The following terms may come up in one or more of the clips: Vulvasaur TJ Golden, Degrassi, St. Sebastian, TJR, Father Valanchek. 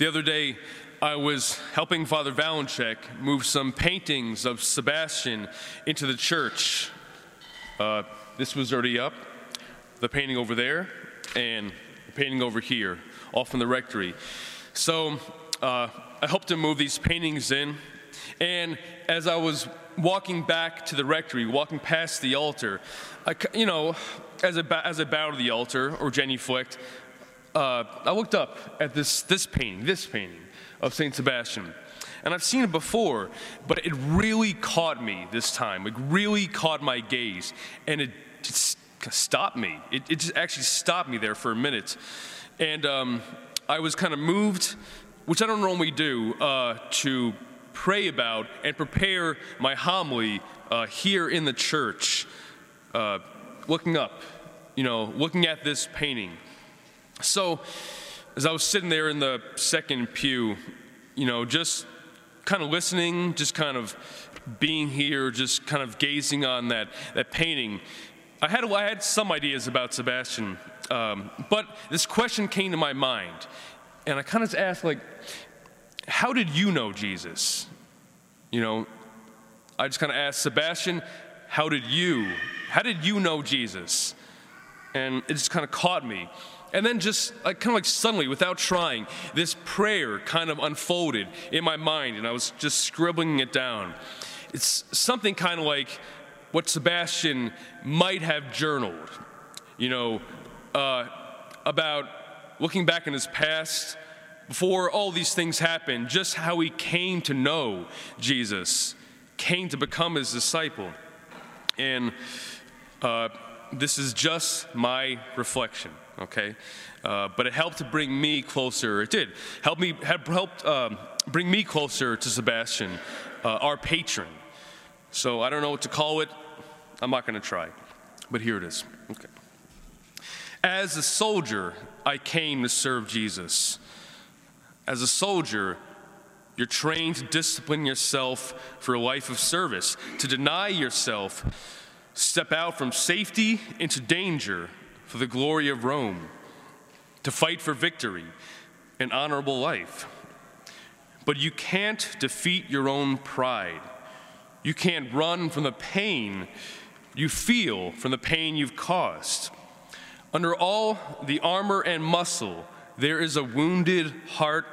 The other day, I was helping Father Valanchek move some paintings of Sebastian into the church. This was already up, the painting over there, and the painting over here, off in the rectory. So I helped him move these paintings in, and as I was walking back to the rectory, walking past the altar, as I bowed to the altar, or genuflect, I looked up at this painting of St. Sebastian. And I've seen it before, but it really caught me this time. It really caught my gaze, and it just stopped me. It just actually stopped me there for a minute. And I was kind of moved, which I don't normally do, to pray about and prepare my homily here in the church, looking up, looking at this painting. So as I was sitting there in the second pew, just kind of listening, just kind of being here, just kind of gazing on that painting, I had some ideas about Sebastian, but this question came to my mind, and I kind of asked, how did you know Jesus? I just kind of asked Sebastian, how did you know Jesus? And it just kind of caught me. And then just suddenly, without trying, this prayer kind of unfolded in my mind, and I was just scribbling it down. It's something kind of like what Sebastian might have journaled, about looking back in his past, before all these things happened, just how he came to know Jesus, came to become his disciple. And this is just my reflection. Okay, but it helped to bring me closer. It did helped bring me closer to Sebastian, our patron. So I don't know what to call it. I'm not going to try, but here it is. Okay. As a soldier, I came to serve Jesus. As a soldier, you're trained to discipline yourself for a life of service, to deny yourself, step out from safety into danger, for the glory of Rome, to fight for victory, an honorable life. But you can't defeat your own pride. You can't run from the pain you feel from the pain you've caused. Under all the armor and muscle, there is a wounded heart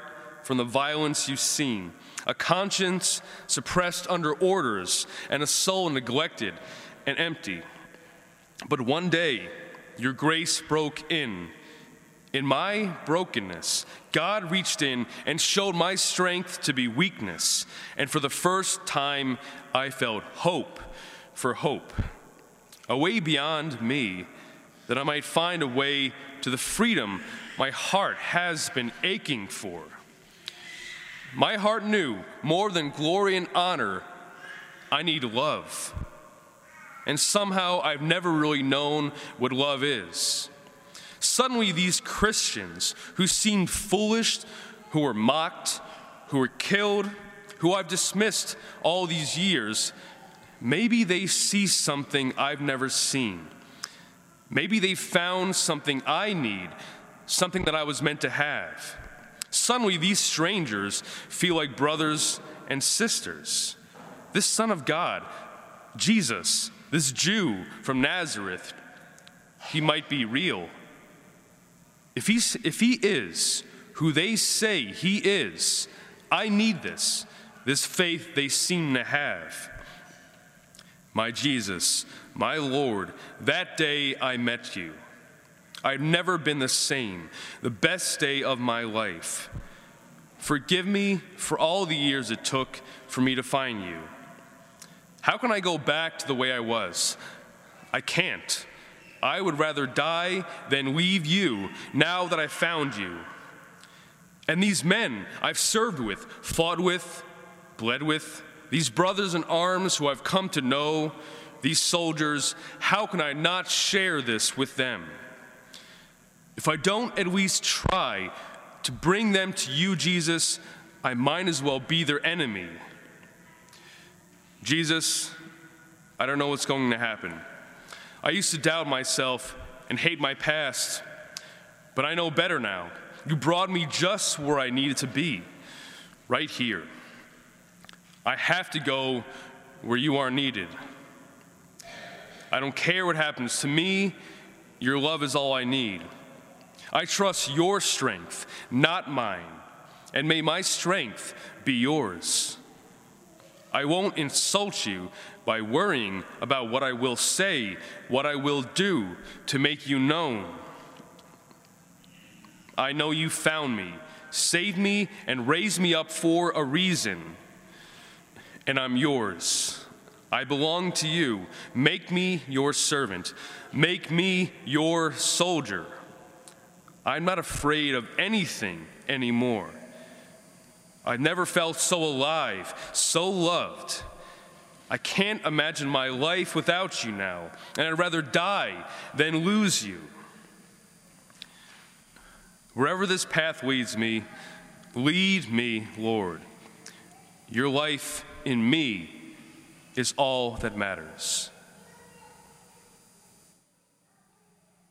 from the violence you've seen, a conscience suppressed under orders, and a soul neglected and empty. But one day, your grace broke in. In my brokenness, God reached in and showed my strength to be weakness. And for the first time, I felt hope for hope, a way beyond me, that I might find a way to the freedom my heart has been aching for. My heart knew more than glory and honor, I need love. And somehow I've never really known what love is. Suddenly these Christians who seemed foolish, who were mocked, who were killed, who I've dismissed all these years, maybe they see something I've never seen. Maybe they found something I need, something that I was meant to have. Suddenly these strangers feel like brothers and sisters. This Son of God, Jesus, this Jew from Nazareth, he might be real. If he is who they say he is, I need this faith they seem to have. My Jesus, my Lord, that day I met you, I've never been the same, the best day of my life. Forgive me for all the years it took for me to find you. How can I go back to the way I was? I can't. I would rather die than leave you now that I found you. And these men I've served with, fought with, bled with, these brothers in arms who I've come to know, these soldiers, how can I not share this with them? If I don't at least try to bring them to you, Jesus, I might as well be their enemy. Jesus, I don't know what's going to happen. I used to doubt myself and hate my past, but I know better now. You brought me just where I needed to be, right here. I have to go where you are needed. I don't care what happens to me. Your love is all I need. I trust your strength, not mine, and may my strength be yours. I won't insult you by worrying about what I will say, what I will do to make you known. I know you found me, saved me, and raised me up for a reason, and I'm yours. I belong to you. Make me your servant. Make me your soldier. I'm not afraid of anything anymore. I've never felt so alive, so loved. I can't imagine my life without you now, and I'd rather die than lose you. Wherever this path leads me, lead me, Lord. Your life in me is all that matters.